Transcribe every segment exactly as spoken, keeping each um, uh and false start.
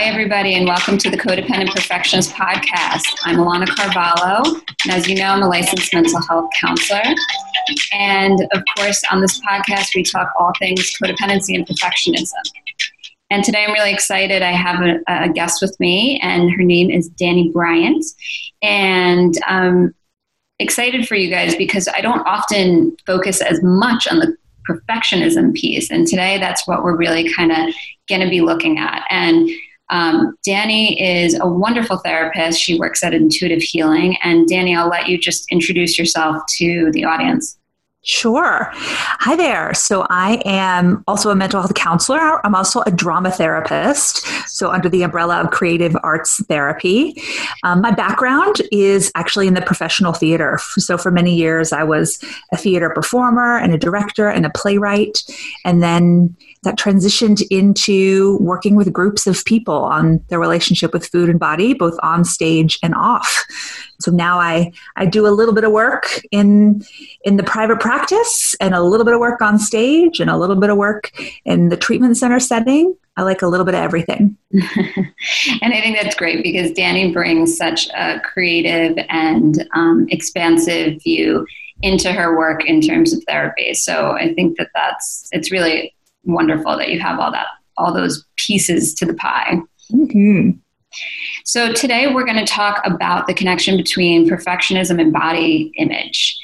Hi, everybody, and welcome to the Codependent Perfectionist Podcast. I'm Alana Carvalho, and as you know, I'm a licensed mental health counselor. And, of course, on this podcast, we talk all things codependency and perfectionism. And today I'm really excited. I have a, a guest with me, and her name is Dani Bryant. And I'm excited for you guys because I don't often focus as much on the perfectionism piece. And today that's what we're really kind of going to be looking at. And um, Dani is a wonderful therapist. She works at Intuitive Healing. And Dani, I'll let you just introduce yourself to the audience. Sure. Hi there. So I am also a mental health counselor. I'm also a drama therapist, so under the umbrella of creative arts therapy. Um, my background is actually in the professional theater. So for many years, I was a theater performer and a director and a playwright, and then that transitioned into working with groups of people on their relationship with food and body, both on stage and off. So now I, I do a little bit of work in in the private practice and a little bit of work on stage and a little bit of work in the treatment center setting. I like a little bit of everything. And I think that's great because Dani brings such a creative and um, expansive view into her work in terms of therapy. So I think that that's, it's really wonderful that you have all that, all those pieces to the pie. Mm-hmm. So today we're going to talk about the connection between perfectionism and body image.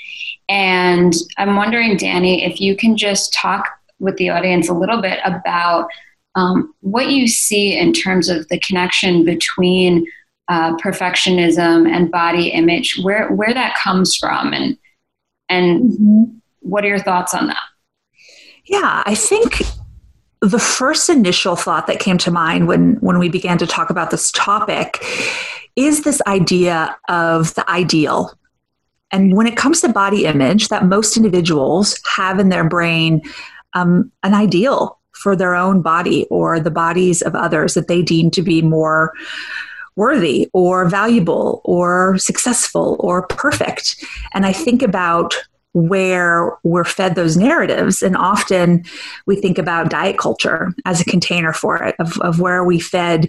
And I'm wondering, Dani, if you can just talk with the audience a little bit about um, what you see in terms of the connection between uh, perfectionism and body image, where, where that comes from, and, and mm-hmm. what are your thoughts on that? Yeah, I think the first initial thought that came to mind when, when we began to talk about this topic is this idea of the ideal. And when it comes to body image, that most individuals have in their brain um, an ideal for their own body or the bodies of others that they deem to be more worthy or valuable or successful or perfect. And I think about where we're fed those narratives. And often we think about diet culture as a container for it, of, of where we fed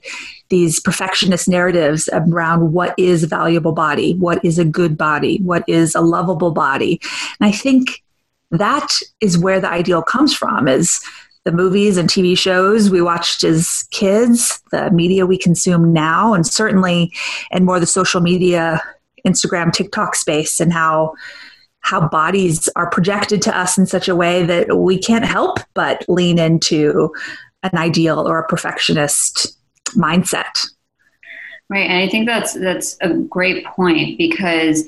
these perfectionist narratives around what is a valuable body, what is a good body, what is a lovable body. And I think that is where the ideal comes from, is the movies and T V shows we watched as kids, the media we consume now, and certainly, and more the social media, Instagram, TikTok space, and how how bodies are projected to us in such a way that we can't help but lean into an ideal or a perfectionist mindset. Right. And I think that's, that's a great point, because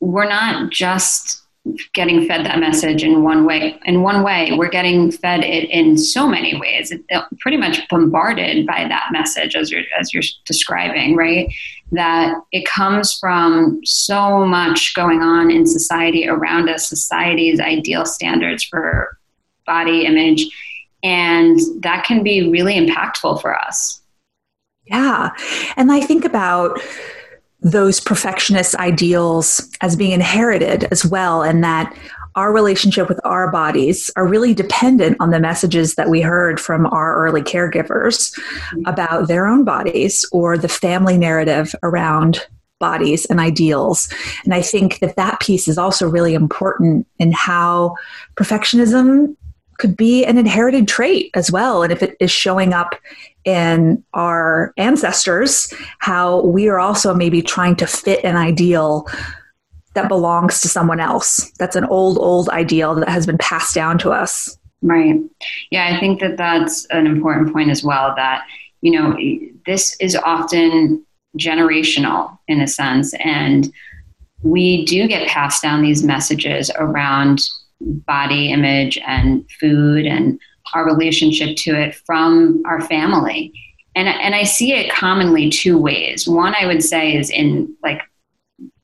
we're not just getting fed that message in one way. In one way, we're getting fed it in so many ways. It's pretty much bombarded by that message, as you're, as you're describing, right? That it comes from so much going on in society around us, society's ideal standards for body image, and that can be really impactful for us. Yeah. And I think about those perfectionist ideals as being inherited as well, and that our relationship with our bodies are really dependent on the messages that we heard from our early caregivers about their own bodies or the family narrative around bodies and ideals. And I think that that piece is also really important in how perfectionism could be an inherited trait as well. And if it is showing up in our ancestors, how we are also maybe trying to fit an ideal that belongs to someone else. That's an old, old ideal that has been passed down to us. Right. Yeah, I think that that's an important point as well, that, you know, this is often generational in a sense. And we do get passed down these messages around body image and food and our relationship to it from our family. And, and I see it commonly two ways. One, I would say, is in like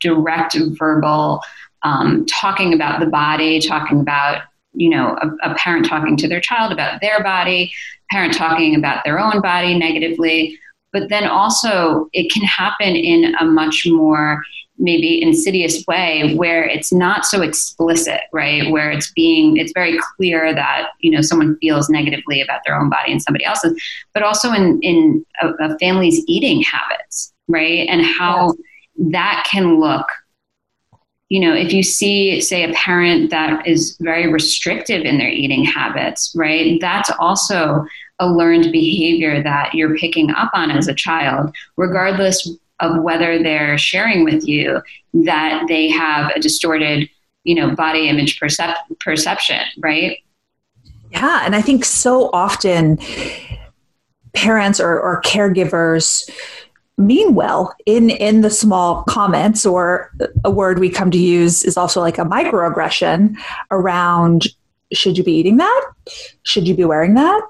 direct verbal um, talking about the body, talking about, you know, a, a parent talking to their child about their body, parent talking about their own body negatively. But then also it can happen in a much more maybe insidious way where it's not so explicit, right? Where it's being, it's very clear that, you know, someone feels negatively about their own body and somebody else's, but also in, in a, a family's eating habits, right? And how yeah. that can look, you know, if you see, say, a parent that is very restrictive in their eating habits, right? That's also a learned behavior that you're picking up on as a child, regardless of whether they're sharing with you that they have a distorted, you know, body image percep- perception, right? Yeah. And I think so often parents or, or caregivers mean well in, in the small comments, or a word we come to use is also like a microaggression around, should you be eating that? Should you be wearing that?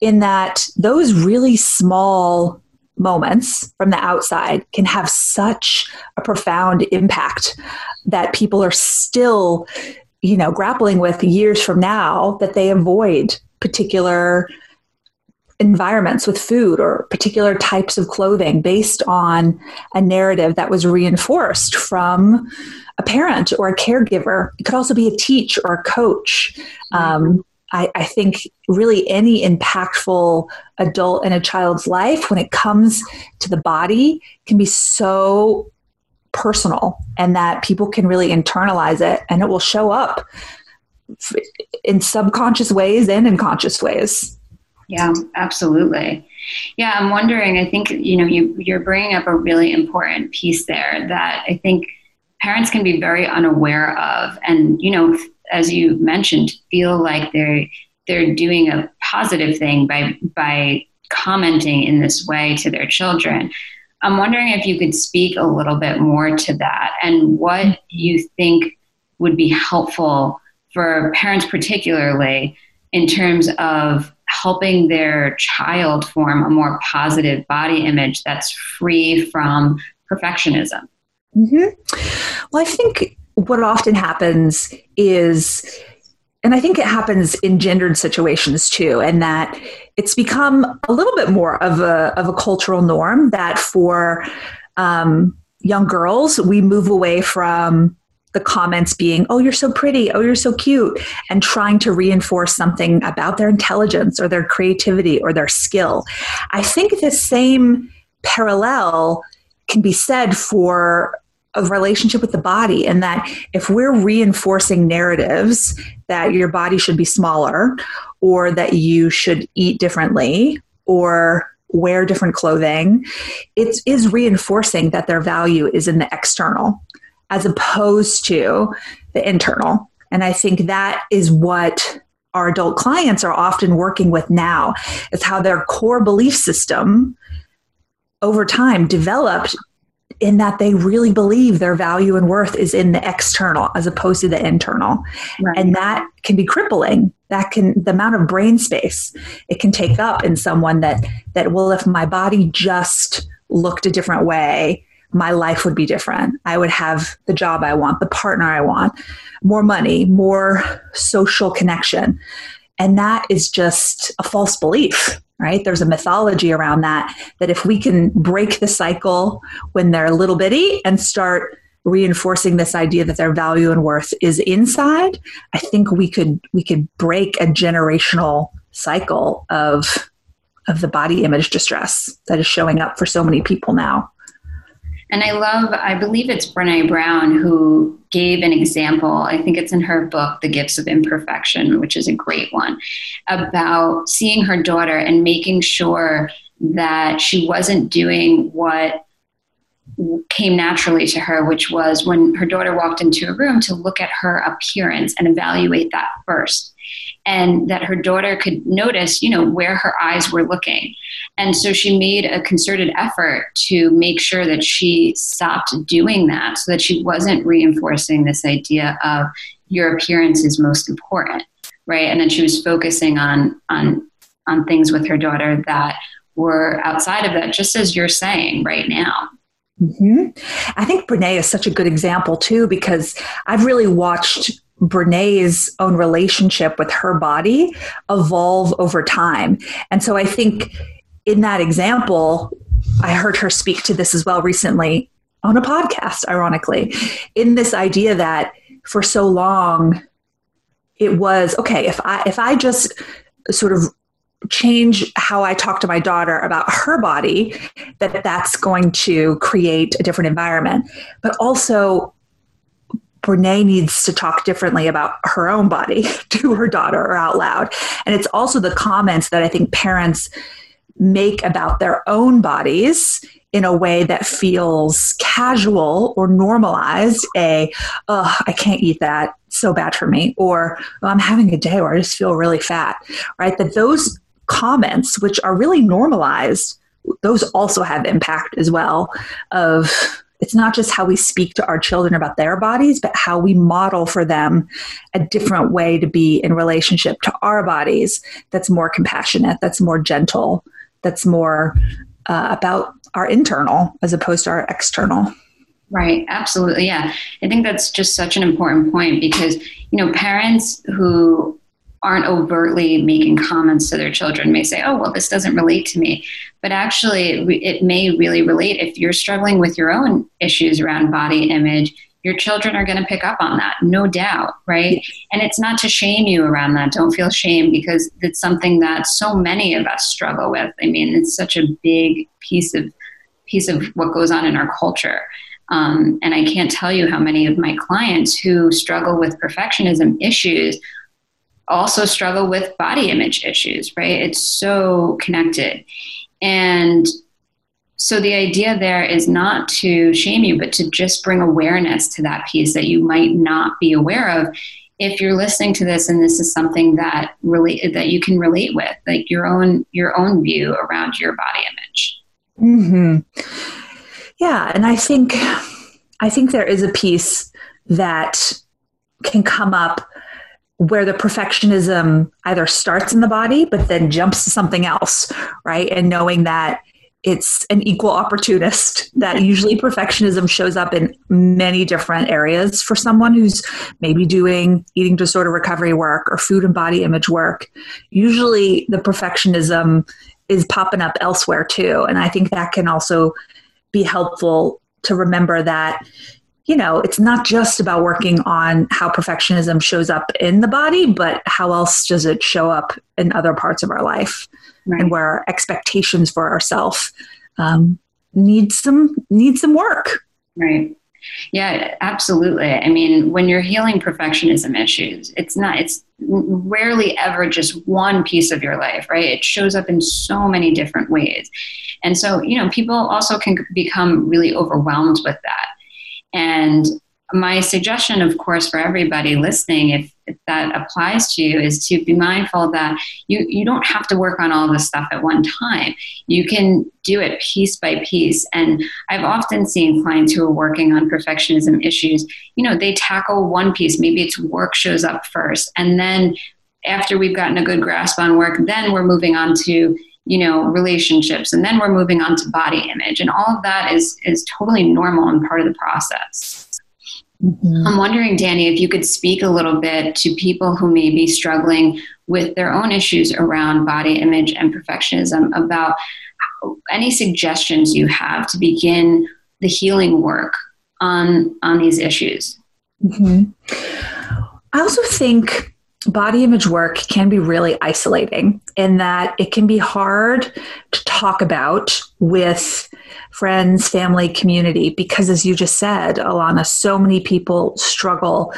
In that those really small moments from the outside can have such a profound impact that people are still, you know, grappling with years from now, that they avoid particular environments with food or particular types of clothing based on a narrative that was reinforced from a parent or a caregiver. It could also be a teacher or a coach. Um, I, I think really any impactful adult in a child's life when it comes to the body can be so personal, and that people can really internalize it, and it will show up in subconscious ways and in conscious ways. Yeah, absolutely. Yeah, I'm wondering, I think, you know, you, you're bringing up a really important piece there that I think parents can be very unaware of. And, you know, as you mentioned, feel like they're they're doing a positive thing by by commenting in this way to their children. I'm wondering if you could speak a little bit more to that and what you think would be helpful for parents particularly in terms of helping their child form a more positive body image that's free from perfectionism. Mm-hmm. Well, I think what often happens is, and I think it happens in gendered situations too, and that it's become a little bit more of a of a cultural norm that for um, young girls, we move away from the comments being, oh, you're so pretty, oh, you're so cute, and trying to reinforce something about their intelligence or their creativity or their skill. I think the same parallel can be said for a relationship with the body, and that if we're reinforcing narratives that your body should be smaller, or that you should eat differently, or wear different clothing, it is reinforcing that their value is in the external as opposed to the internal. And I think that is what our adult clients are often working with now, is how their core belief system over time developed in that they really believe their value and worth is in the external as opposed to the internal. Right. And that can be crippling. That can, the amount of brain space it can take up in someone that, that well, if my body just looked a different way, my life would be different. I would have the job I want, the partner I want, more money, more social connection. And that is just a false belief, right? There's a mythology around that, that if we can break the cycle when they're little bitty and start reinforcing this idea that their value and worth is inside, I think we could we could break a generational cycle of of the body image distress that is showing up for so many people now. And I love, I believe it's Brené Brown who gave an example, I think it's in her book, The Gifts of Imperfection, which is a great one, about seeing her daughter and making sure that she wasn't doing what came naturally to her, which was when her daughter walked into a room to look at her appearance and evaluate that first. And that her daughter could notice, you know, where her eyes were looking. And so she made a concerted effort to make sure that she stopped doing that, so that she wasn't reinforcing this idea of your appearance is most important, right? And then she was focusing on on on things with her daughter that were outside of that, just as you're saying right now. Mm-hmm. I think Brené is such a good example too, because I've really watched Brené's own relationship with her body evolve over time. And so I think in that example, I heard her speak to this as well recently on a podcast, ironically, in this idea that for so long it was, okay, if I, if I just sort of change how I talk to my daughter about her body, that that's going to create a different environment. But also, Brené needs to talk differently about her own body to her daughter or out loud. And it's also the comments that I think parents make about their own bodies in a way that feels casual or normalized. A, oh, I can't eat that, so bad for me. Or, oh, I'm having a day where I just feel really fat, right? That those comments, which are really normalized, those also have impact as well of... It's not just how we speak to our children about their bodies, but how we model for them a different way to be in relationship to our bodies that's more compassionate, that's more gentle, that's more uh, about our internal as opposed to our external. Right. Absolutely. Yeah. I think that's just such an important point because, you know, parents who aren't overtly making comments to their children may say, oh, well, this doesn't relate to me. But actually, it may really relate. If you're struggling with your own issues around body image, your children are going to pick up on that, no doubt, right? And it's not to shame you around that. Don't feel shame because it's something that so many of us struggle with. I mean, it's such a big piece of piece of what goes on in our culture. Um, and I can't tell you how many of my clients who struggle with perfectionism issues also struggle with body image issues, right? It's so connected. And so the idea there is not to shame you, but to just bring awareness to that piece that you might not be aware of. If you're listening to this and this is something that relate, that you can relate with, like your own, your own view around your body image. Mm-hmm. Yeah. And I think, I think there is a piece that can come up where the perfectionism either starts in the body, but then jumps to something else, right? And knowing that it's an equal opportunist, that usually perfectionism shows up in many different areas for someone who's maybe doing eating disorder recovery work or food and body image work. Usually the perfectionism is popping up elsewhere too. And I think that can also be helpful to remember that, you know, it's not just about working on how perfectionism shows up in the body, but how else does it show up in other parts of our life, right? And where our expectations for ourselves um, need some need some work. Right. Yeah, absolutely. I mean, when you're healing perfectionism issues, it's not, it's rarely ever just one piece of your life, right? It shows up in so many different ways. And so, you know, people also can become really overwhelmed with that. And my suggestion, of course, for everybody listening, if, if that applies to you, is to be mindful that you, you don't have to work on all this stuff at one time. You can do it piece by piece. And I've often seen clients who are working on perfectionism issues, you know, they tackle one piece. Maybe it's work shows up first. And then after we've gotten a good grasp on work, then we're moving on to, you know, relationships, and then we're moving on to body image, and all of that is, is totally normal and part of the process. Mm-hmm. I'm wondering, Dani, if you could speak a little bit to people who may be struggling with their own issues around body image and perfectionism about any suggestions you have to begin the healing work on, on these issues. Mm-hmm. I also think body image work can be really isolating in that it can be hard to talk about with friends, family, community, because as you just said, Alana, so many people struggle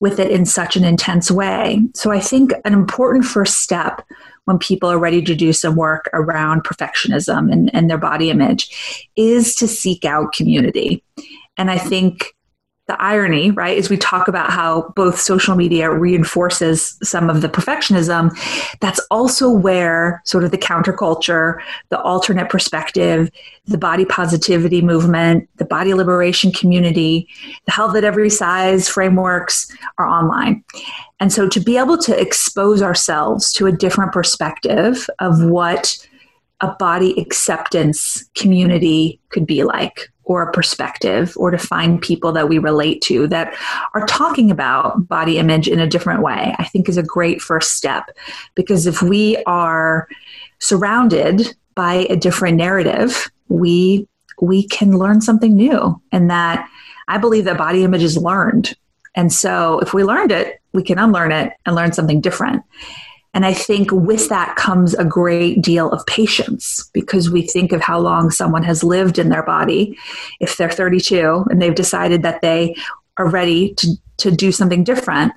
with it in such an intense way. So I think an important first step when people are ready to do some work around perfectionism and, and their body image is to seek out community. And I think the irony, right, is we talk about how both social media reinforces some of the perfectionism. That's also where sort of the counterculture, the alternate perspective, the body positivity movement, the body liberation community, the Health at Every Size frameworks are online. And so to be able to expose ourselves to a different perspective of what a body acceptance community could be like, or a perspective, or to find people that we relate to that are talking about body image in a different way, I think is a great first step. Because if we are surrounded by a different narrative, we we can learn something new, and that I believe that body image is learned. And so if we learned it, we can unlearn it and learn something different. And I think with that comes a great deal of patience, because we think of how long someone has lived in their body. If they're thirty-two and they've decided that they are ready to, to do something different,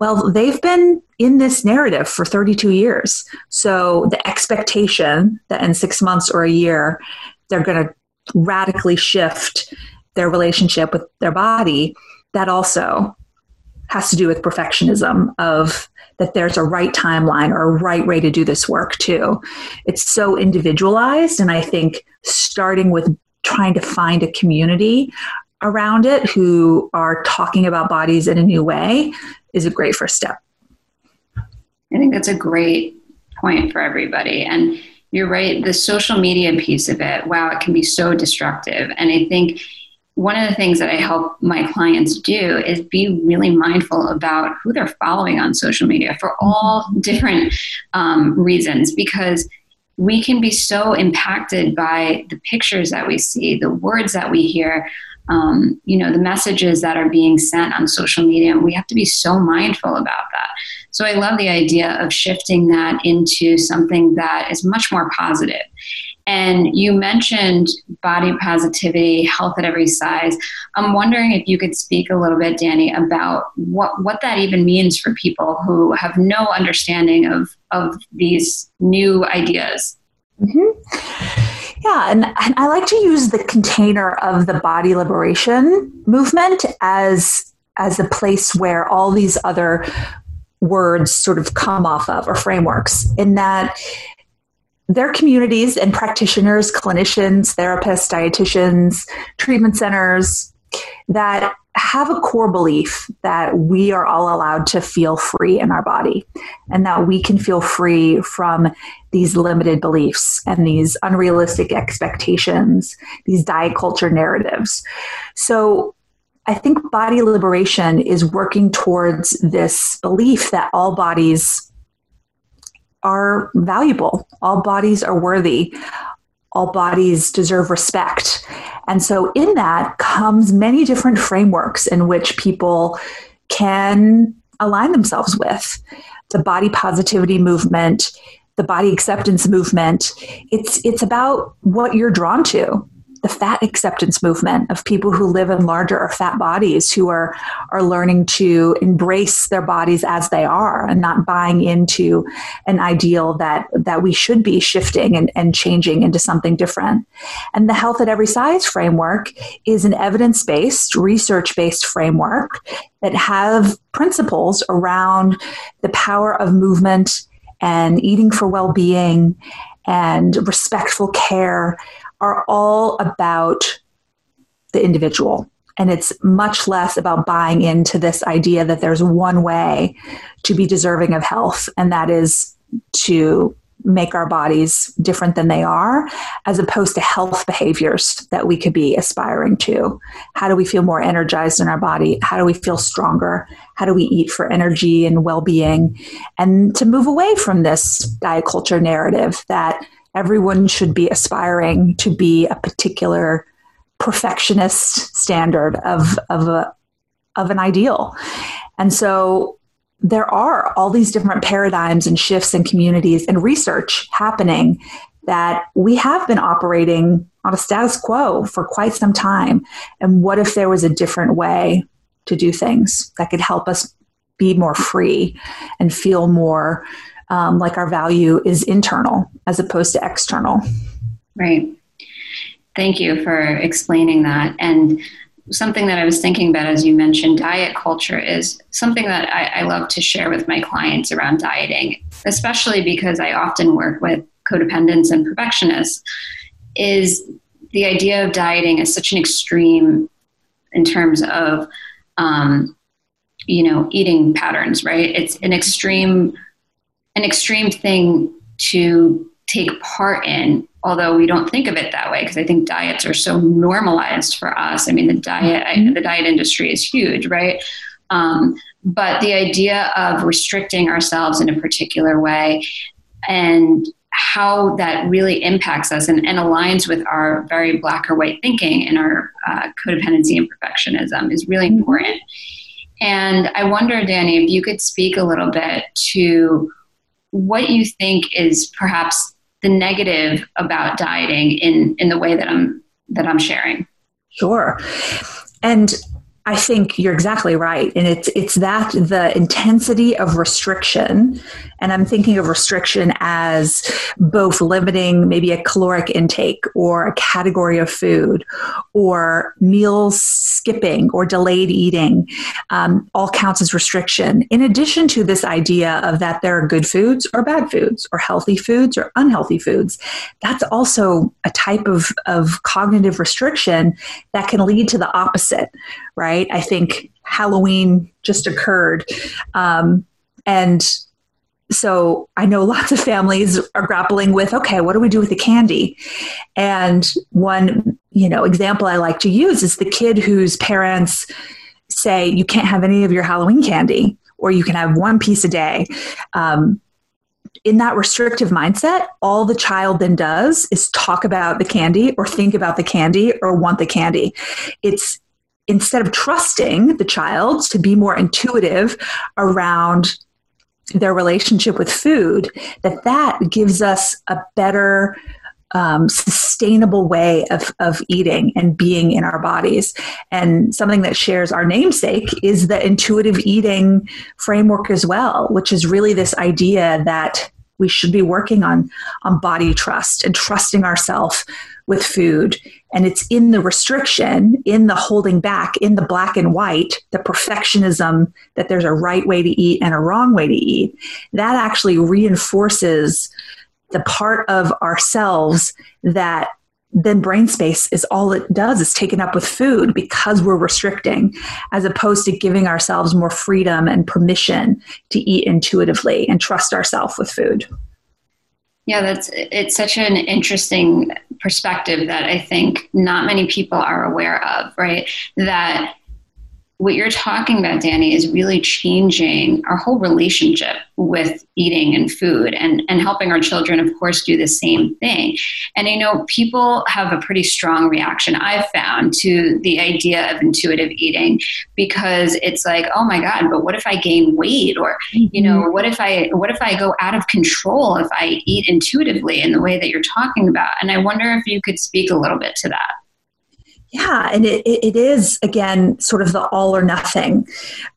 well, they've been in this narrative for thirty-two years. So the expectation that in six months or a year, they're going to radically shift their relationship with their body, that also has to do with perfectionism of that there's a right timeline or a right way to do this work too. It's so individualized. And I think starting with trying to find a community around it who are talking about bodies in a new way is a great first step. I think that's a great point for everybody. And you're right, the social media piece of it, wow, it can be so destructive. And I think one of the things that I help my clients do is be really mindful about who they're following on social media for all different um, reasons, because we can be so impacted by the pictures that we see, the words that we hear, um, you know, the messages that are being sent on social media. And we have to be so mindful about that. So I love the idea of shifting that into something that is much more positive. And you mentioned body positivity, health at every size. I'm wondering if you could speak a little bit, Dani, about what, what that even means for people who have no understanding of, of these new ideas. Mm-hmm. Yeah, and, and I like to use the container of the body liberation movement as, as a place where all these other words sort of come off of, or frameworks, in that their communities and practitioners, clinicians, therapists, dietitians, treatment centers that have a core belief that we are all allowed to feel free in our body, and that we can feel free from these limited beliefs and these unrealistic expectations, these diet culture narratives. So I think body liberation is working towards this belief that all bodies are valuable. All bodies are worthy. All bodies deserve respect. And so in that comes many different frameworks in which people can align themselves with. The body positivity movement, the body acceptance movement, it's it's about what you're drawn to. The fat acceptance movement of people who live in larger or fat bodies who are, are learning to embrace their bodies as they are and not buying into an ideal that, that we should be shifting and, and changing into something different. And the Health at Every Size framework is an evidence-based, research-based framework that have principles around the power of movement and eating for well-being and respectful care are all about the individual. And it's much less about buying into this idea that there's one way to be deserving of health, and that is to make our bodies different than they are, as opposed to health behaviors that we could be aspiring to. How do we feel more energized in our body? How do we feel stronger? How do we eat for energy and well-being? And to move away from this diet culture narrative that everyone should be aspiring to be a particular perfectionist standard of of a, of an ideal. And so there are all these different paradigms and shifts and communities and research happening that we have been operating on a status quo for quite some time. And what if there was a different way to do things that could help us be more free and feel more Um, like our value is internal as opposed to external. Right. Thank you for explaining that. And something that I was thinking about, as you mentioned, diet culture is something that I, I love to share with my clients around dieting, especially because I often work with codependents and perfectionists, is the idea of dieting is such an extreme in terms of, um, you know, eating patterns, right? It's an extreme an extreme thing to take part in, although we don't think of it that way, because I think diets are so normalized for us. I mean, the diet, mm-hmm. I, the diet industry is huge, right? Um, but the idea of restricting ourselves in a particular way and how that really impacts us and, and aligns with our very black or white thinking and our uh, codependency and perfectionism is really important. And I wonder, Dani, if you could speak a little bit to what you think is perhaps the negative about dieting in, in the way that I'm that I'm sharing. Sure. And I think you're exactly right. And it's it's that the intensity of restriction, and I'm thinking of restriction as both limiting maybe a caloric intake or a category of food or meal skipping or delayed eating, um, all counts as restriction. In addition to this idea of that there are good foods or bad foods or healthy foods or unhealthy foods, that's also a type of, of cognitive restriction that can lead to the opposite, right? I think Halloween just occurred. Um, and so I know lots of families are grappling with, okay, what do we do with the candy? And one, you know, example I like to use is the kid whose parents say, you can't have any of your Halloween candy, or you can have one piece a day. Um, in that restrictive mindset, all the child then does is talk about the candy or think about the candy or want the candy. It's, instead of trusting the child to be more intuitive around their relationship with food, that that gives us a better um, sustainable way of, of eating and being in our bodies. And something that shares our namesake is the intuitive eating framework as well, which is really this idea that we should be working on, on body trust and trusting ourselves with food. And it's in the restriction, in the holding back, in the black and white, the perfectionism that there's a right way to eat and a wrong way to eat, that actually reinforces the part of ourselves that then brain space is all it does is taken up with food because we're restricting, as opposed to giving ourselves more freedom and permission to eat intuitively and trust ourselves with food. Yeah, that's it's such an interesting perspective that I think not many people are aware of, right? That what you're talking about, Dani, is really changing our whole relationship with eating and food and, and helping our children, of course, do the same thing. And I know people have a pretty strong reaction, I've found, to the idea of intuitive eating, because it's like, oh my God, but what if I gain weight? Or, you know, what if I what if I go out of control if I eat intuitively in the way that you're talking about? And I wonder if you could speak a little bit to that. Yeah, and it, it is, again, sort of the all or nothing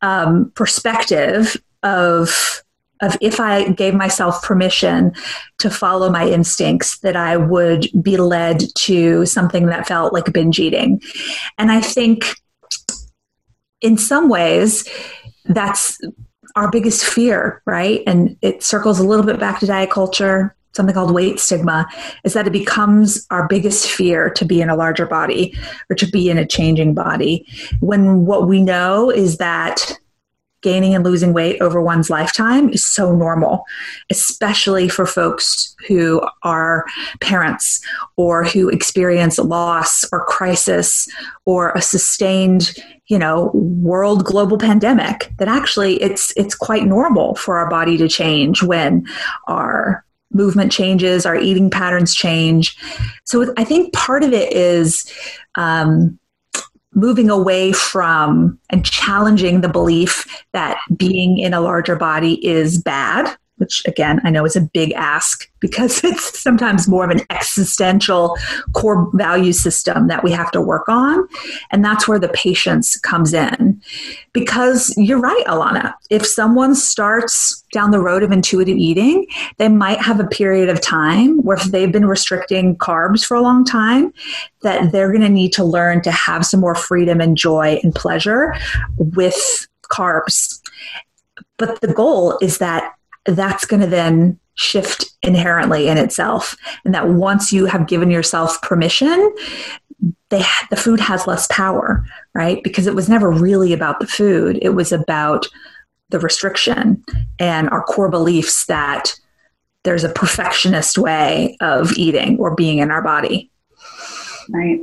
um, perspective of of if I gave myself permission to follow my instincts, that I would be led to something that felt like binge eating. And I think in some ways that's our biggest fear, right? And it circles a little bit back to diet culture. Something called weight stigma, is that it becomes our biggest fear to be in a larger body or to be in a changing body, when what we know is that gaining and losing weight over one's lifetime is so normal, especially for folks who are parents or who experience loss or crisis or a sustained, you know, world global pandemic, that actually it's it's quite normal for our body to change when our movement changes, our eating patterns change. So I think part of it is um, moving away from and challenging the belief that being in a larger body is bad, which again, I know is a big ask because it's sometimes more of an existential core value system that we have to work on. And that's where the patience comes in. Because you're right, Alana, if someone starts down the road of intuitive eating, they might have a period of time where if they've been restricting carbs for a long time, that they're going to need to learn to have some more freedom and joy and pleasure with carbs. But the goal is that that's going to then shift inherently in itself. And that once you have given yourself permission, they, the food has less power, right? Because it was never really about the food. It was about the restriction and our core beliefs that there's a perfectionist way of eating or being in our body. Right.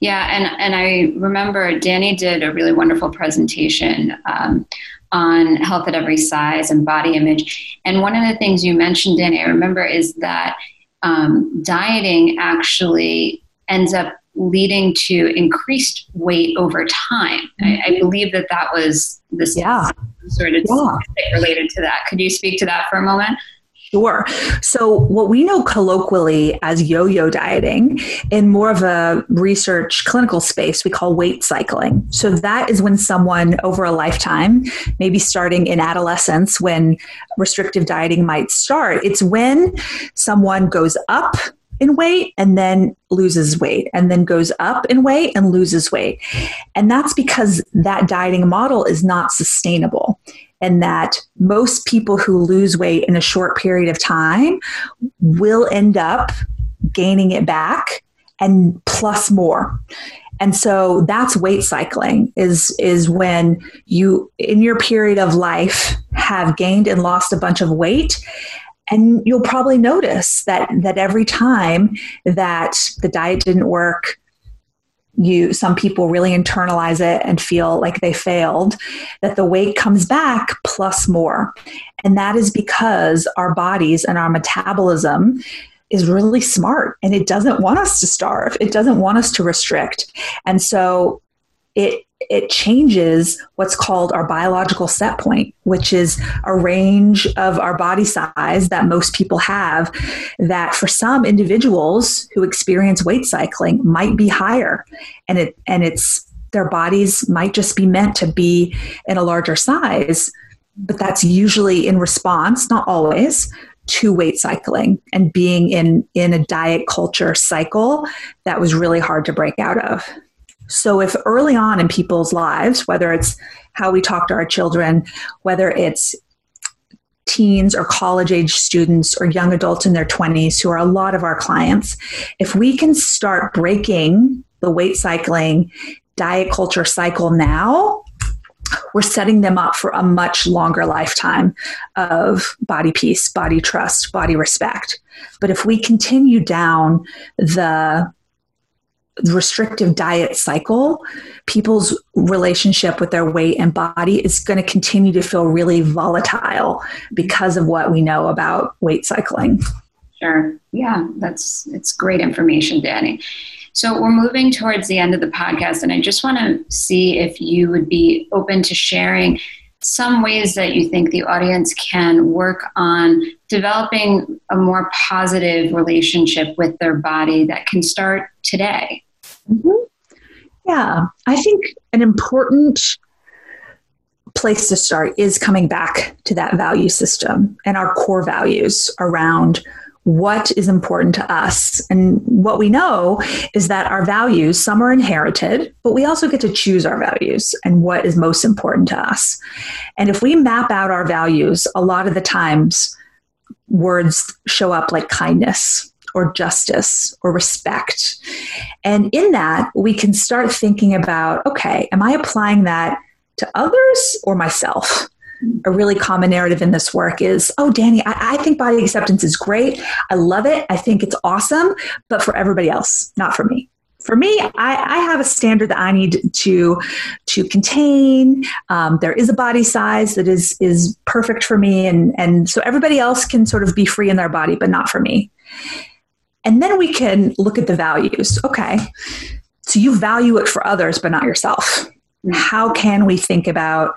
Yeah. And, and I remember Dani did a really wonderful presentation um, on Health at Every Size and body image. And one of the things you mentioned, Dani, I remember, is that um, dieting actually ends up leading to increased weight over time. I, I believe that that was this yeah. sort of yeah. related to that. Could you speak to that for a moment? Sure. So what we know colloquially as yo-yo dieting, in more of a research clinical space, we call weight cycling. So that is when someone over a lifetime, maybe starting in adolescence when restrictive dieting might start, it's when someone goes up in weight and then loses weight and then goes up in weight and loses weight. And that's because that dieting model is not sustainable, and that most people who lose weight in a short period of time will end up gaining it back and plus more. And so that's weight cycling, is, is when you, in your period of life, have gained and lost a bunch of weight. And you'll probably notice that that every time that the diet didn't work, you some people really internalize it and feel like they failed, that the weight comes back plus more. And that is because our bodies and our metabolism is really smart, and it doesn't want us to starve. It doesn't want us to restrict. And so it it changes what's called our biological set point, which is a range of our body size that most people have, that for some individuals who experience weight cycling might be higher, and it and it's their bodies might just be meant to be in a larger size, but that's usually in response, not always, to weight cycling and being in in a diet culture cycle that was really hard to break out of. So if early on in people's lives, whether it's how we talk to our children, whether it's teens or college age students or young adults in their twenties, who are a lot of our clients, if we can start breaking the weight cycling diet culture cycle now, we're setting them up for a much longer lifetime of body peace, body trust, body respect. But if we continue down the restrictive diet cycle, people's relationship with their weight and body is going to continue to feel really volatile because of what we know about weight cycling. Sure. Yeah, that's it's great information, Dani. So we're moving towards the end of the podcast, and I just want to see if you would be open to sharing some ways that you think the audience can work on developing a more positive relationship with their body that can start today. Mm-hmm. Yeah, I think an important place to start is coming back to that value system and our core values around what is important to us. And what we know is that our values, some are inherited, but we also get to choose our values and what is most important to us. And if we map out our values, a lot of the times words show up like kindness or justice or respect. And in that, we can start thinking about, okay, am I applying that to others or myself? A really common narrative in this work is, oh, Dani, I, I think body acceptance is great. I love it. I think it's awesome, but for everybody else, not for me. For me, I, I have a standard that I need to to contain. Um, there is a body size that is is perfect for me, and, and so everybody else can sort of be free in their body, but not for me. And then we can look at the values. Okay, so you value it for others, but not yourself. How can we think about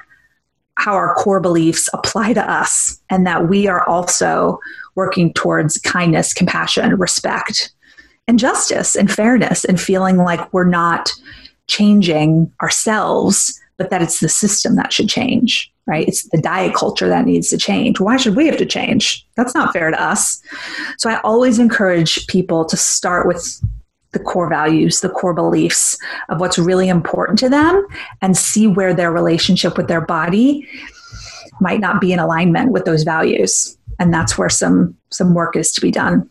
how our core beliefs apply to us, and that we are also working towards kindness, compassion, respect, and justice and fairness, and feeling like we're not changing ourselves, but that it's the system that should change, right? It's the diet culture that needs to change. Why should we have to change? That's not fair to us. So I always encourage people to start with the core values, the core beliefs of what's really important to them, and see where their relationship with their body might not be in alignment with those values. And that's where some, some work is to be done.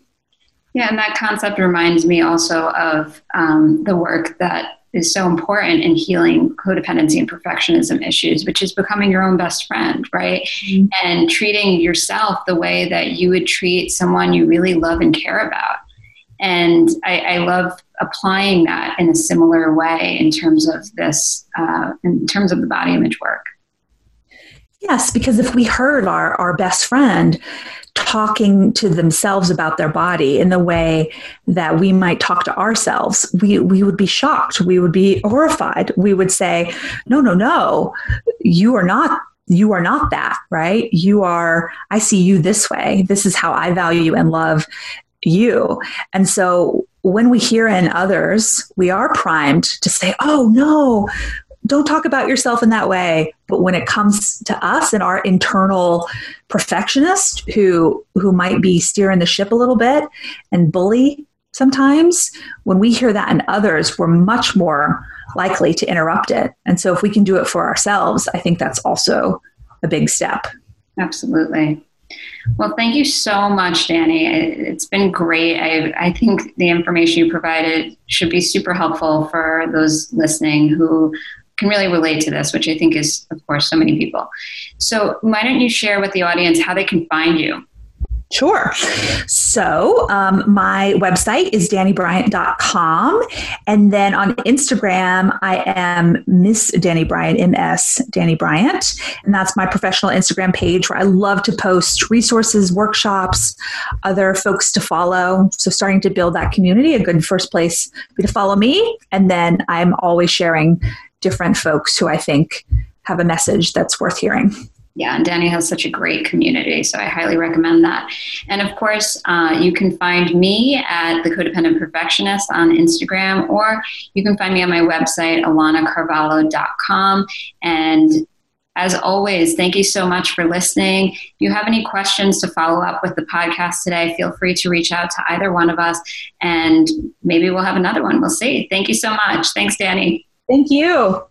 Yeah. And that concept reminds me also of um, the work that is so important in healing codependency and perfectionism issues, which is becoming your own best friend, right? Mm-hmm. And treating yourself the way that you would treat someone you really love and care about. And I, I love applying that in a similar way in terms of this, uh, in terms of the body image work. Yes, because if we heard our, our best friend talking to themselves about their body in the way that we might talk to ourselves, we, we would be shocked. We would be horrified. We would say, no, no, no, you are not. You are not that, right? You are, I see you this way. This is how I value and love you. And so when we hear in others, we are primed to say, oh, no, don't talk about yourself in that way. But when it comes to us and our internal perfectionist who who might be steering the ship a little bit and bully sometimes, when we hear that in others, we're much more likely to interrupt it. And so if we can do it for ourselves, I think that's also a big step. Absolutely. Well, thank you so much, Dani. It's been great. I, I think the information you provided should be super helpful for those listening who can really relate to this, which I think is, of course, so many people. So why don't you share with the audience how they can find you? Sure. So um, my website is dani bryant dot com. And then on Instagram, I am Miss Dani Bryant, M S Dani Bryant. And that's my professional Instagram page where I love to post resources, workshops, other folks to follow. So starting to build that community, a good first place would be to follow me. And then I'm always sharing different folks who I think have a message that's worth hearing. Yeah, and Dani has such a great community, so I highly recommend that. And of course, uh, you can find me at The Codependent Perfectionist on Instagram, or you can find me on my website, alana carvalho dot com. And as always, thank you so much for listening. If you have any questions to follow up with the podcast today, feel free to reach out to either one of us, and maybe we'll have another one. We'll see. Thank you so much. Thanks, Dani. Thank you.